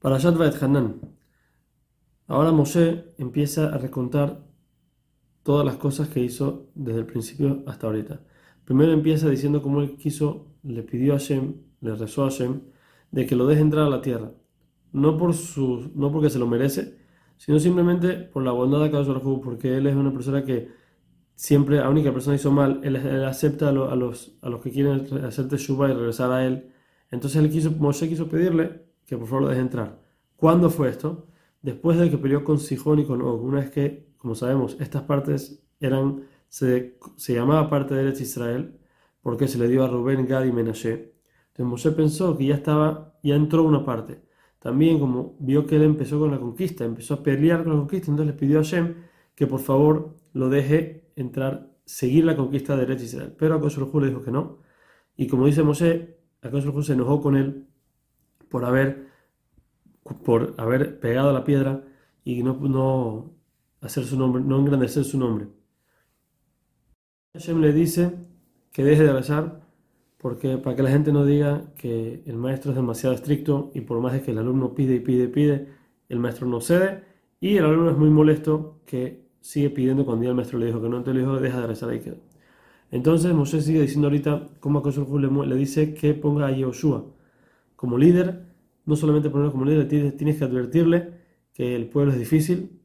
Parashat Vaetjanan. Ahora Moshe empieza a recontar todas las cosas que hizo desde el principio hasta ahorita. Primero empieza diciendo cómo él quiso, le pidió a Hashem, le rezó a Hashem, de que lo deje entrar a la tierra. No porque se lo merece, sino simplemente por la bondad de Akashor Hu, porque él es una persona que siempre, la única persona que hizo mal, él acepta a los que quieren hacer Teshuvah y regresar a él. Entonces Moshe quiso pedirle que por favor lo deje entrar. ¿Cuándo fue esto? Después de que peleó con Sihón y con Og, una vez que, como sabemos, estas partes se llamaba parte de Eretz Israel, porque se le dio a Rubén, Gad y Menasé. Entonces Moshe pensó que ya entró una parte. También, como vio que él empezó con la conquista, empezó a pelear con la conquista, entonces le pidió a Hashem que por favor lo deje entrar, seguir la conquista de Eretz Israel. Pero Akosel Juj le dijo que no. Y como dice Moshe, Akosel Juj se enojó con él por haber pegado la piedra y no hacer su nombre, no engrandecer su nombre. Hashem le dice que deje de rezar, porque para que la gente no diga que el maestro es demasiado estricto, y por más de que el alumno pide y pide y pide, el maestro no cede, y el alumno es muy molesto que sigue pidiendo cuando ya el maestro le dijo que no, entonces le dijo deja de rezar, ahí quedó. Entonces Moshe sigue diciendo ahorita cómo Akashor Hu le dice que ponga a Yehoshua como líder. No solamente ponerlo como líder, tienes que advertirle que el pueblo es difícil,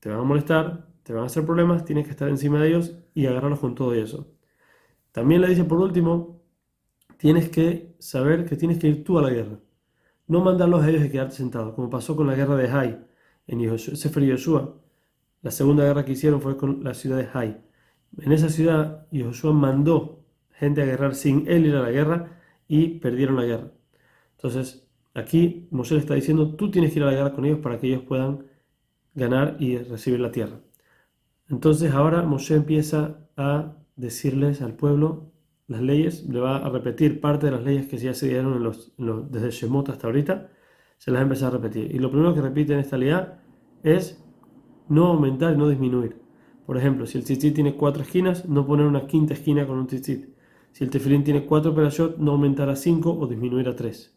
te van a molestar, te van a hacer problemas, tienes que estar encima de ellos y agarrarlos con todo eso. También le dice por último, tienes que saber que tienes que ir tú a la guerra. No mandarlos a ellos y quedarte sentado, como pasó con la guerra de Hai en Sefer Yehoshua. La segunda guerra que hicieron fue con la ciudad de Hai. En esa ciudad, Yehoshua mandó gente a guerrar sin él ir a la guerra y perdieron la guerra. Entonces, aquí Moshe le está diciendo, tú tienes que ir a la guerra con ellos para que ellos puedan ganar y recibir la tierra. Entonces ahora Moshe empieza a decirles al pueblo las leyes, le va a repetir parte de las leyes que ya se dieron desde Shemot hasta ahorita, se las empieza a repetir. Y lo primero que repite en esta ley es no aumentar y no disminuir. Por ejemplo, si el tzitzit tiene 4 esquinas, no poner una quinta esquina con un tzitzit. Si el tefilín tiene 4 perashot, no aumentar a 5 o disminuir a 3.